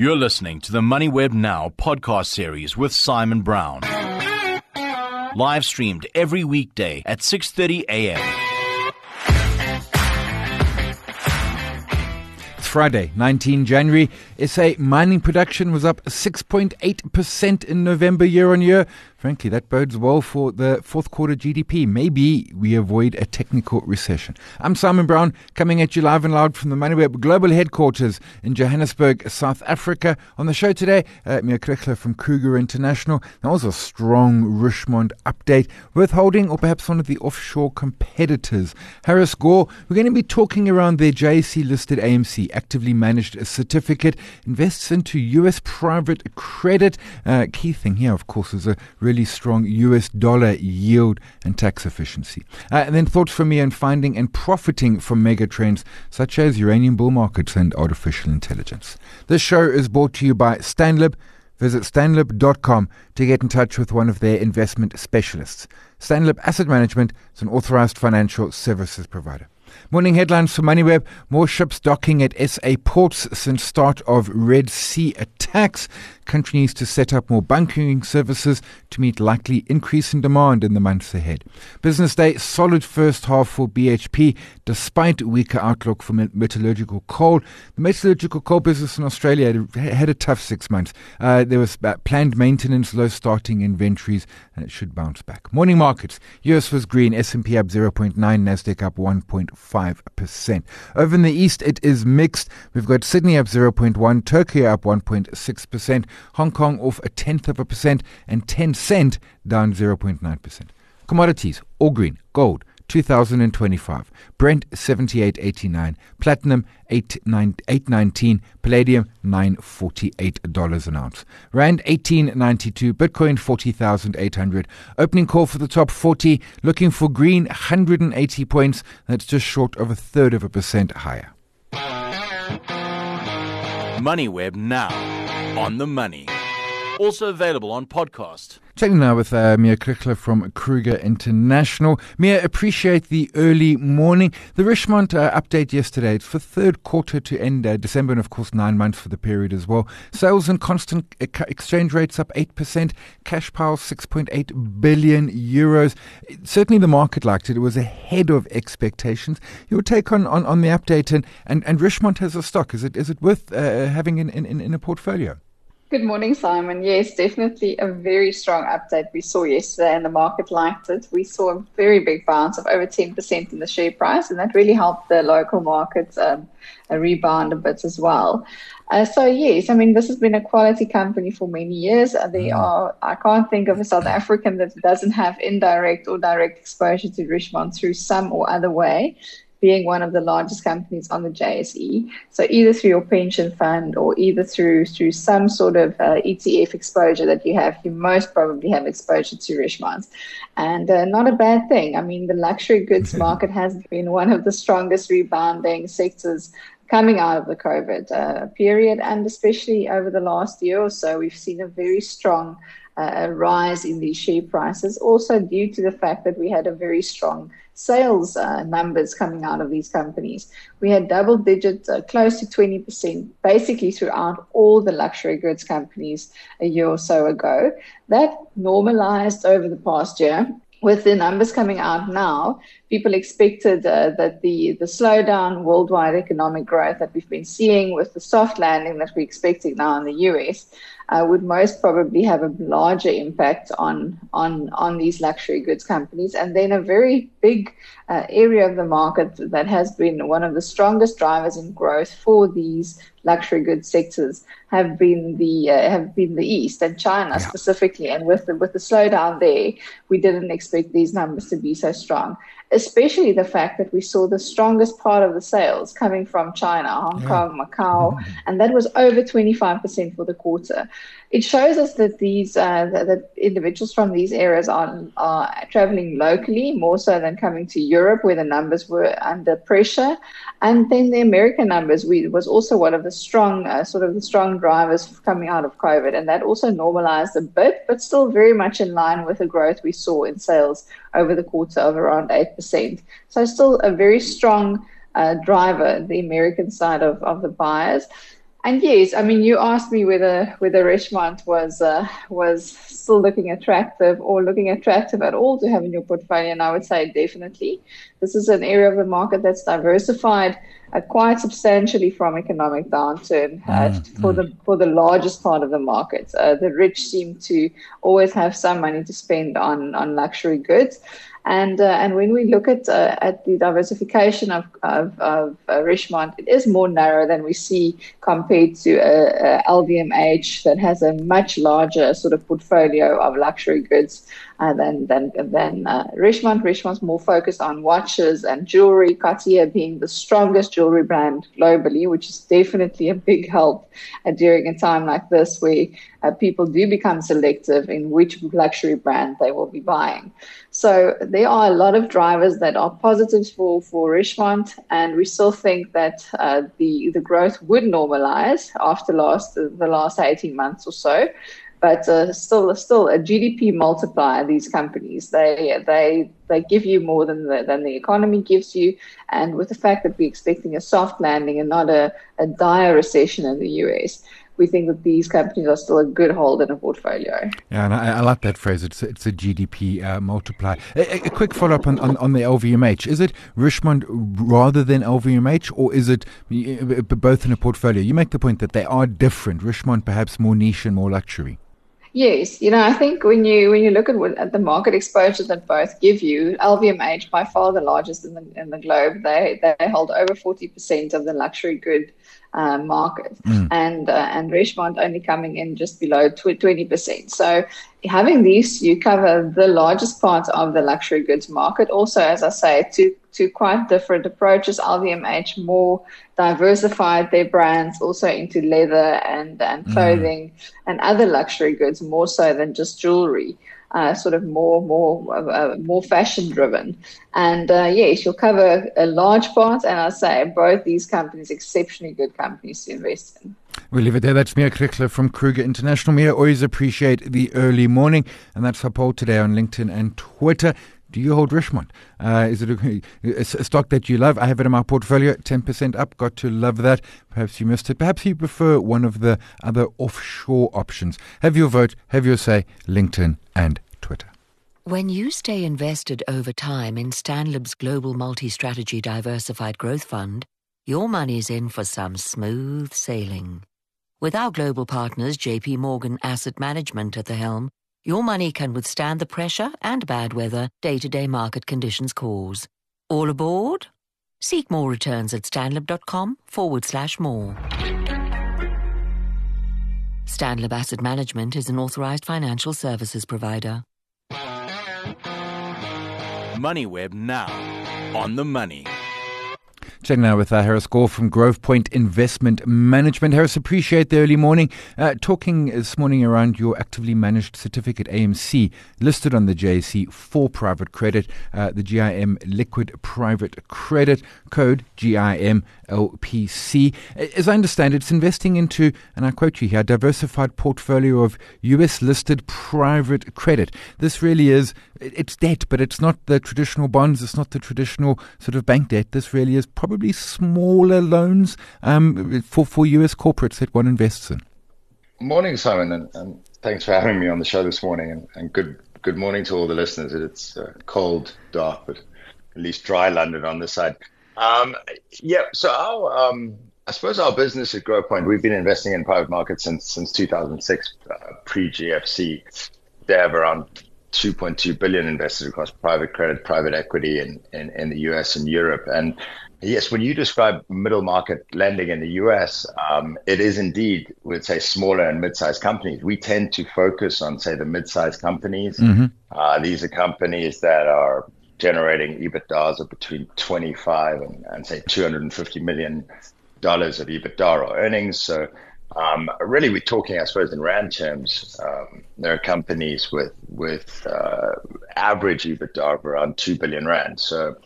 You're listening to the MoneyWeb Now podcast series with Simon Brown. Live streamed every weekday at 6:30 a.m. It's Friday, 19 January. SA mining production was up 6.8% in November year on year. Frankly, that bodes well for the fourth quarter GDP. Maybe we avoid a technical recession. I'm Simon Brown, coming at you live and loud from the MoneyWeb Global Headquarters in Johannesburg, South Africa. On the show today, Mia Kriegler from Kruger International. That was a strong Richemont update, worth holding, or perhaps one of the offshore competitors. Harris Gorre, we're going to be talking around their JSE-listed AMC, actively managed certificate, invests into U.S. private credit. Key thing here, of course, is a really strong US dollar yield and tax efficiency. And then thoughts from me on finding and profiting from mega trends such as uranium bull markets and artificial intelligence. This show is brought to you by Stanlib. Visit stanlib.com to get in touch with one of their investment specialists. Stanlib Asset Management is an authorized financial services provider. Morning headlines for MoneyWeb. More ships docking at SA ports since start of Red Sea attacks. Country needs to set up more bunkering services to meet likely increase in demand in the months ahead. Business day, solid first half for BHP despite weaker outlook for metallurgical coal. The metallurgical coal business in Australia had a tough 6 months. There was planned maintenance, low starting inventories, and it should bounce back. Morning markets. US was green, S&P up 0.9, Nasdaq up 1.5%. Over in the east, it is mixed. We've got Sydney up 0.1, Tokyo up 1.6%, Hong Kong off 0.1%, and $0.10 down 0.9%. Commodities, all green. Gold, 2025. Brent, 78.89. Platinum, 8.19. Palladium, $9.48 an ounce. Rand, 18.92. Bitcoin, 40,800. Opening call for the top 40. Looking for green, 180 points. That's just short of 0.33% higher. MoneyWeb Now. On the Money. Also available on podcast. Chatting now with Mia Kriegler from Kruger International. Mia, appreciate the early morning. The Richemont update yesterday, it's for third quarter to end December, and of course 9 months for the period as well. Sales and constant exchange rates up 8%, cash pile 6.8 billion euros. Certainly the market liked it. It was ahead of expectations. Your take on the update and Richemont has a stock. Is it worth having in a portfolio? Good morning, Simon. Yes, definitely a very strong update we saw yesterday, and the market liked it. We saw a very big bounce of over 10% in the share price, and that really helped the local markets rebound a bit as well. So, yes, I mean, this has been a quality company for many years. I can't think of a South African that doesn't have indirect or direct exposure to Richemont through some or other way, being one of the largest companies on the JSE. So either through your pension fund or either through some sort of ETF exposure that you have, you most probably have exposure to Richemont. And not a bad thing. I mean, the luxury goods market has been one of the strongest rebounding sectors coming out of the COVID period, and especially over the last year or so, we've seen a very strong rise in these share prices, also due to the fact that we had a very strong sales numbers coming out of these companies. We had double digits, close to 20%, basically throughout all the luxury goods companies a year or so ago. That normalized over the past year. With the numbers coming out now, people expected that the slowdown worldwide economic growth that we've been seeing with the soft landing that we're expecting now in the US would most probably have a larger impact on these luxury goods companies. And then a very big area of the market that has been one of the strongest drivers in growth for these luxury goods sectors have been the East and China specifically. And with the slowdown there, we didn't expect these numbers to be so strong, especially the fact that we saw the strongest part of the sales coming from China, Hong Kong, Macau, and that was over 25% for the quarter. It shows us that these that individuals from these areas are traveling locally more so than coming to Europe, where the numbers were under pressure. And then the American numbers was also one of the strong strong drivers coming out of COVID, and that also normalized a bit, but still very much in line with the growth we saw in sales over the quarter of around 8%. So still a very strong driver, the American side of the buyers. And yes, I mean, you asked me whether Richemont was still looking attractive or looking attractive at all to have in your portfolio, and I would say definitely. This is an area of the market that's diversified quite substantially from economic downturn for the largest part of the market. The rich seem to always have some money to spend on luxury goods. And when we look at the diversification of Richemont, it is more narrow than we see compared to LVMH that has a much larger sort of portfolio of luxury goods than Richemont. Richemont's more focused on watches and jewelry, Cartier being the strongest jewelry brand globally, which is definitely a big help during a time like this where people do become selective in which luxury brand they will be buying. So there are a lot of drivers that are positives for Richemont, and we still think that the growth would normalize after the last 18 months or so. But still a GDP multiplier. These companies, they give you more than the economy gives you. And with the fact that we're expecting a soft landing and not a dire recession in the US, we think that these companies are still a good hold in a portfolio. Yeah, and I like that phrase. It's a GDP multiplier. A quick follow-up on the LVMH. Is it Richemont rather than LVMH, or is it both in a portfolio? You make the point that they are different. Richemont perhaps more niche and more luxury. Yes, you know, I think when you look at the market exposure that both give you, LVMH by far the largest in the globe. They hold over 40% of the luxury good market, and Richemont only coming in just below 20%. So having these, you cover the largest part of the luxury goods market. Also, as I say, two quite different approaches. LVMH more diversified their brands also into leather and clothing and other luxury goods more so than just jewelry. Sort of more fashion driven, and yes, you'll cover a large part. And I say both these companies exceptionally good companies to invest in. We'll leave it there. That's Mia Kriegler from Kruger International. Mia, always appreciate the early morning, and that's our poll today on LinkedIn and Twitter. Do you hold Richemont? Is it a stock that you love? I have it in my portfolio, 10% up. Got to love that. Perhaps you missed it. Perhaps you prefer one of the other offshore options. Have your vote, have your say, LinkedIn and Twitter. When you stay invested over time in Stanlib's Global Multi-Strategy Diversified Growth Fund, your money's in for some smooth sailing. With our global partners, JP Morgan Asset Management at the helm, your money can withstand the pressure and bad weather day-to-day market conditions cause. All aboard? Seek more returns at stanlib.com/more. Stanlib Asset Management is an authorized financial services provider. MoneyWeb now. On the money. Chatting now with Harris Gorre from GrovePoint Investment Management. Harris, appreciate the early morning. Talking this morning around your actively managed certificate, AMC, listed on the JSE for private credit, the GIM Liquid Private Credit, code GIMLPC. As I understand, it's investing into, and I quote you here, diversified portfolio of US-listed private credit. This really is, it's debt, but it's not the traditional bonds. It's not the traditional sort of bank debt. This really is probably smaller loans for US corporates that one invests in. Morning, Simon, and thanks for having me on the show this morning. And good morning to all the listeners. It's cold, dark, but at least dry London on this side. So our, I suppose our business at GrovePoint, we've been investing in private markets since 2006, pre-GFC. They have around $2.2 billion invested across private credit, private equity in the US and Europe. And yes, when you describe middle market lending in the US, it is indeed, we'd say, smaller and mid-sized companies. We tend to focus on, say, the mid-sized companies. Mm-hmm. These are companies that are generating EBITDAs of between $25 and say $250 million of EBITDA or earnings. So really, we're talking, I suppose, in rand terms, there are companies with average EBITDA of around 2 billion rand. So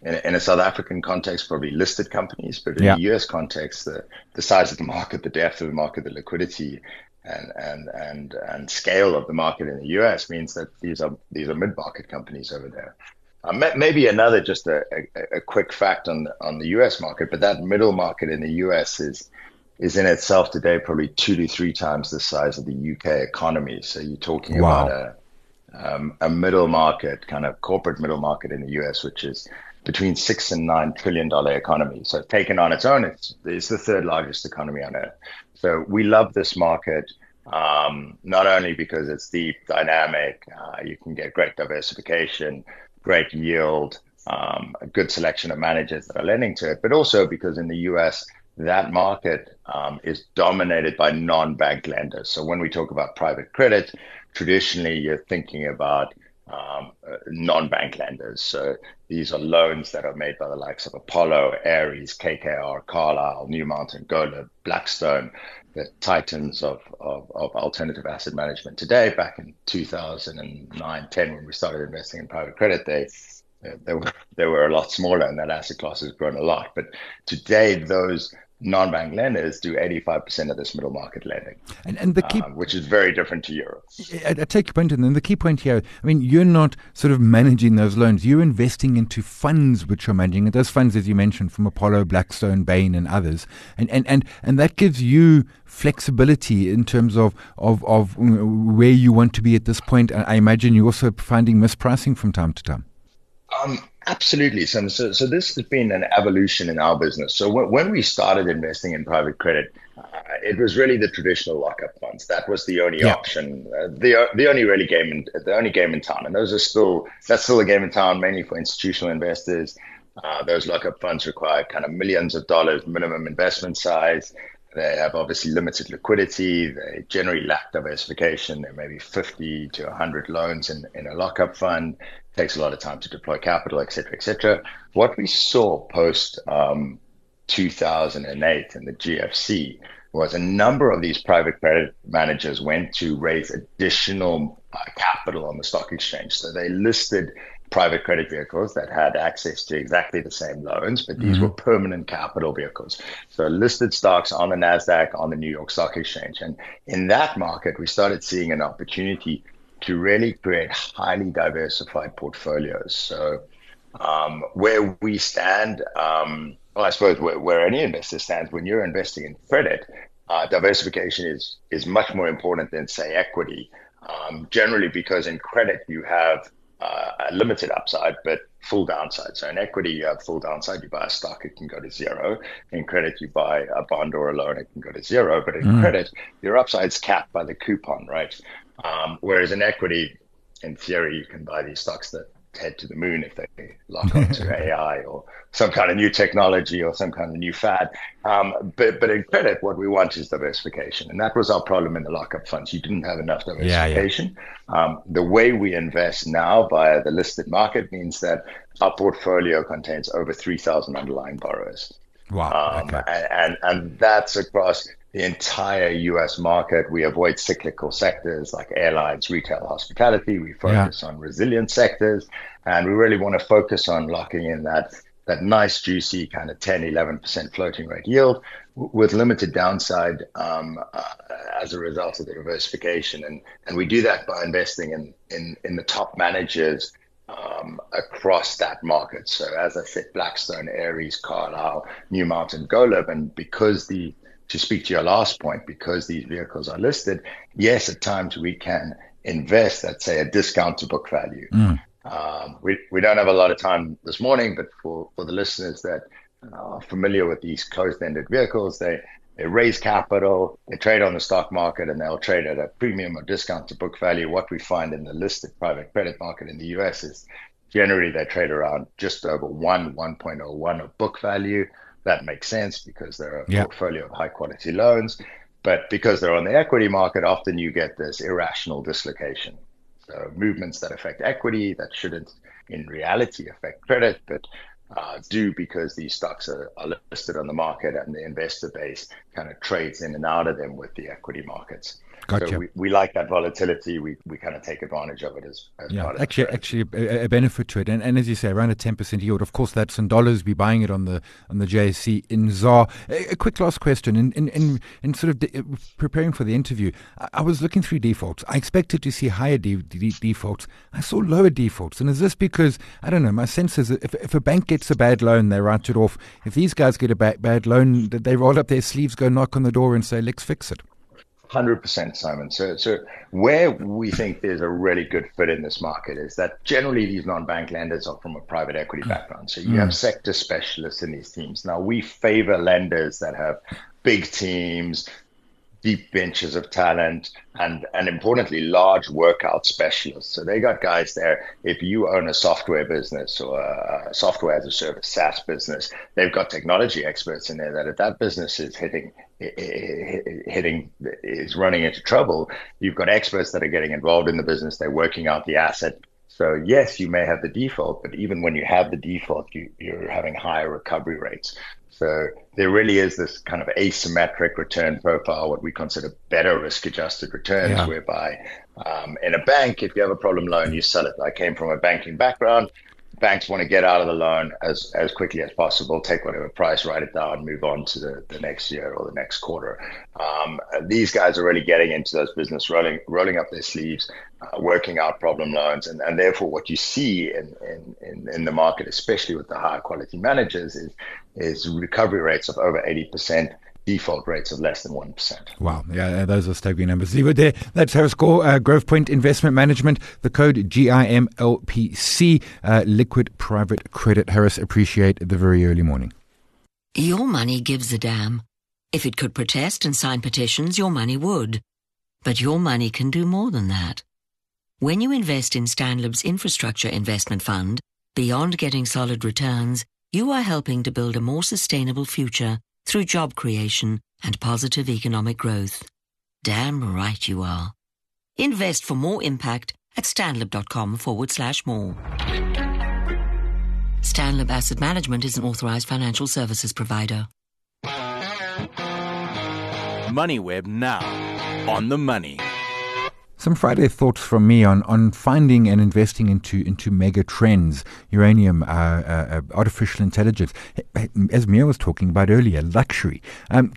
in a South African context, probably listed companies, but in the US context, the size of the market, the depth of the market, the liquidity and scale of the market in the US means that these are mid-market companies over there. Maybe another just a quick fact on the US market, but that middle market in the US is is in itself today probably 2 to 3 times the size of the UK economy. So you're talking wow. about a middle market, kind of corporate middle market in the US, which is between $6 and $9 trillion economy. So taken on its own, it's the third largest economy on earth. So we love this market, not only because it's deep, dynamic, you can get great diversification, great yield, a good selection of managers that are lending to it, but also because in the US, that market is dominated by non-bank lenders. So when we talk about private credit, traditionally you're thinking about non-bank lenders. So these are loans that are made by the likes of Apollo, Ares, KKR, Carlyle, New Mountain, Golub, Blackstone, the titans of alternative asset management today. Back in 2009, 10, when we started investing in private credit, they were a lot smaller, and that asset class has grown a lot. But today, those non-bank lenders do 85% of this middle market lending, and the key, which is very different to Europe. I take your point, and then the key point here, I mean, you're not sort of managing those loans. You're investing into funds which are managing it. Those funds, as you mentioned, from Apollo, Blackstone, Bain, and others, and that gives you flexibility in terms of where you want to be at this point. I imagine you're also finding mispricing from time to time. Absolutely. So this has been an evolution in our business. So when we started investing in private credit, it was really the traditional lockup funds. That was the only option, the only game in town. And that's still a game in town, mainly for institutional investors. Those lockup funds require kind of millions of dollars minimum investment size. They have obviously limited liquidity. They generally lack diversification. There may be 50 to 100 loans in a lockup fund. It takes a lot of time to deploy capital, et cetera, et cetera. What we saw post 2008 and the GFC was a number of these private credit managers went to raise additional capital on the stock exchange. So they listed private credit vehicles that had access to exactly the same loans, but these were permanent capital vehicles. So listed stocks on the NASDAQ, on the New York Stock Exchange. And in that market, we started seeing an opportunity to really create highly diversified portfolios. So where we stand, well, I suppose where any investor stands, when you're investing in credit, diversification is much more important than, say, equity, generally because in credit you have a limited upside, but full downside. So in equity, you have full downside. You buy a stock, it can go to zero. In credit, you buy a bond or a loan, it can go to zero. But in credit, your upside's capped by the coupon, right? Whereas in equity, in theory, you can buy these stocks that head to the moon if they lock onto AI or some kind of new technology or some kind of new fad. But in credit, what we want is diversification. And that was our problem in the lockup funds. You didn't have enough diversification. Yeah. The way we invest now via the listed market means that our portfolio contains over 3,000 underlying borrowers. Wow. Okay. And that's across the entire US market. We avoid cyclical sectors like airlines, retail, hospitality. We focus on resilient sectors, and we really want to focus on locking in that nice, juicy kind of 10, 11% floating rate yield with limited downside as a result of the diversification. And we do that by investing in the top managers across that market. So as I said, Blackstone, Ares, Carlyle, New Mountain, Golub, and because to speak to your last point, because these vehicles are listed, yes, at times we can invest at, say, a discount to book value. We don't have a lot of time this morning, but for the listeners that are familiar with these closed-ended vehicles, they raise capital, they trade on the stock market, and they'll trade at a premium or discount to book value. What we find in the listed private credit market in the US is generally they trade around just over 1.01 of book value. That makes sense because they're a portfolio of high-quality loans. But because they're on the equity market, often you get this irrational dislocation. So movements that affect equity that shouldn't, in reality, affect credit, but do because these stocks are listed on the market and the investor base kind of trades in and out of them with the equity markets. Gotcha. So we like that volatility. We kind of take advantage of it as part of actually a benefit to it. And as you say, around a 10% yield. Of course, that's in dollars. We're buying it on the JSE in ZAR. A quick last question. In sort of preparing for the interview, I was looking through defaults. I expected to see higher defaults. I saw lower defaults. And is this because, I don't know, my sense is that if a bank gets a bad loan, they write it off. If these guys get a bad loan, they roll up their sleeves, go knock on the door and say, let's fix it. 100%, Simon. So where we think there's a really good fit in this market is that generally these non-bank lenders are from a private equity background. So you have sector specialists in these teams. Now, we favor lenders that have big teams, deep benches of talent, and importantly, large workout specialists. So they got guys there. If you own a software business or a software as a service SaaS business, they've got technology experts in there that if that business is running into trouble, you've got experts that are getting involved in the business. They're working out the asset. So yes, you may have the default, but even when you have the default, you're having higher recovery rates. So there really is this kind of asymmetric return profile, what we consider better risk-adjusted returns, whereby in a bank, if you have a problem loan, you sell it. I came from a banking background. Banks want to get out of the loan as quickly as possible, take whatever price, write it down, move on to the next year or the next quarter. These guys are really getting into those business, rolling up their sleeves, working out problem loans. And therefore, what you see in the market, especially with the higher quality managers, is recovery rates of over 80%. Default rates of less than 1%. Wow, yeah, those are staggering numbers. Leave it there. That's Harris Gorre, GrovePoint Investment Management, the code GIMLPC, liquid private credit. Harris, appreciate the very early morning. Your money gives a damn. If it could protest and sign petitions, your money would. But your money can do more than that. When you invest in Stanlib's infrastructure investment fund, beyond getting solid returns, you are helping to build a more sustainable future through job creation and positive economic growth. Damn right you are. Invest for more impact at stanlib.com/more. Stanlib Asset Management is an authorized financial services provider. MoneyWeb now. On the money. Some Friday thoughts from me on finding and investing into mega trends, uranium, artificial intelligence, as Mia was talking about earlier, luxury.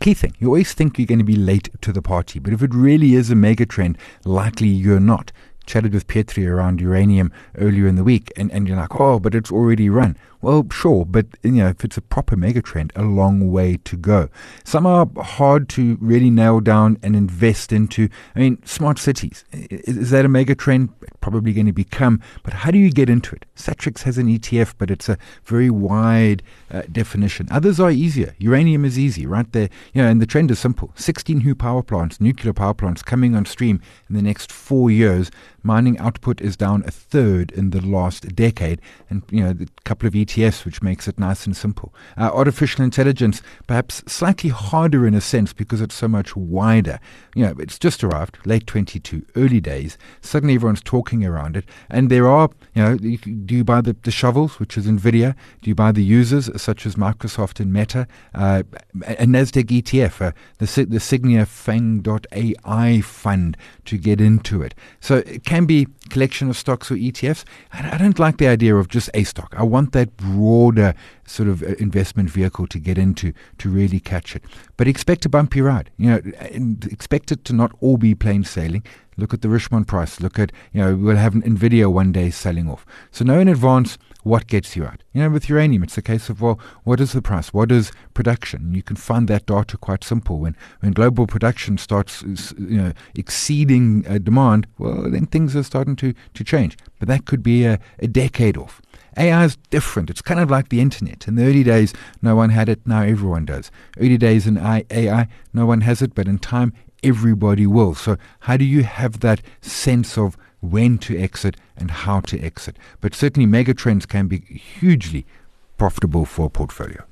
Key thing, you always think you're going to be late to the party, but if it really is a mega trend, likely you're not. Chatted with Petri around uranium earlier in the week, and you're like, oh, but it's already run. Well, sure, but you know, if it's a proper megatrend, a long way to go. Some are hard to really nail down and invest into. I mean, smart cities, is that a megatrend? Probably going to become, but how do you get into it? Satrix has an ETF, but it's a very wide definition. Others are easier. Uranium is easy, right there. You know, and the trend is simple. 16 new power plants, nuclear power plants coming on stream in the next 4 years. Mining output is down a third in the last decade, and you know, a couple of ETFs, which makes it nice and simple. Artificial intelligence, perhaps slightly harder in a sense because it's so much wider. You know, it's just arrived, late 22, early days. Suddenly everyone's talking around it, and there are, you know, do you buy the shovels, which is Nvidia? Do you buy the users, such as Microsoft and Meta? A Nasdaq ETF, the Signia Fang.AI fund to get into it. So it can be collection of stocks or ETFs. I don't like the idea of just a stock. I want that broader sort of investment vehicle to get into to really catch it. But expect a bumpy ride. You know, and expect it to not all be plain sailing. Look at the Richemont price. Look at, you know, we'll have Nvidia one day selling off. So know in advance what gets you out. You know, with uranium, it's a case of, well, what is the price? What is production? You can find that data quite simple. When global production starts, you know, exceeding demand, well, then things are starting to change. But that could be a decade off. AI is different. It's kind of like the internet. In the early days, no one had it. Now everyone does. Early days in AI, no one has it, but in time, everybody will. So how do you have that sense of when to exit and how to exit? But certainly mega trends can be hugely profitable for a portfolio.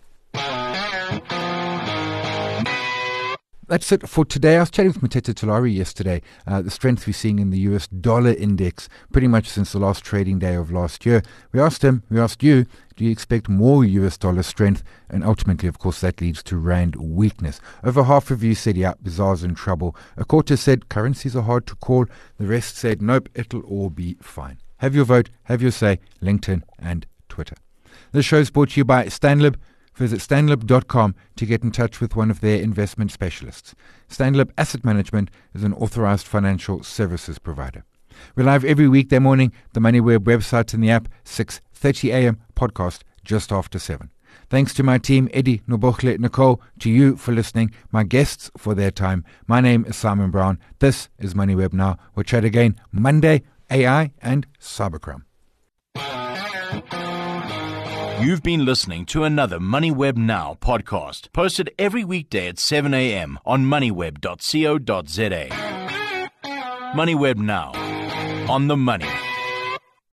That's it for today. I was chatting with Mateta Talari yesterday. The strength we're seeing in the US dollar index pretty much since the last trading day of last year. We asked him, we asked you, do you expect more US dollar strength? And ultimately, of course, that leads to rand weakness. Over half of you said, yeah, the ZAR's in trouble. A quarter said, currencies are hard to call. The rest said, nope, it'll all be fine. Have your vote, have your say, LinkedIn and Twitter. This show is brought to you by Stanlib. Visit stanlib.com to get in touch with one of their investment specialists. Stanlib Asset Management is an authorized financial services provider. We're live every weekday morning, the MoneyWeb website and the app, 6:30 a.m. podcast just after 7. Thanks to my team, Eddie, Nobokle, Nicole, to you for listening, my guests for their time. My name is Simon Brown. This is MoneyWeb Now. We'll chat again Monday, AI and cybercrime. You've been listening to another MoneyWeb Now podcast, posted every weekday at 7 a.m. on moneyweb.co.za. MoneyWeb Now, on the money.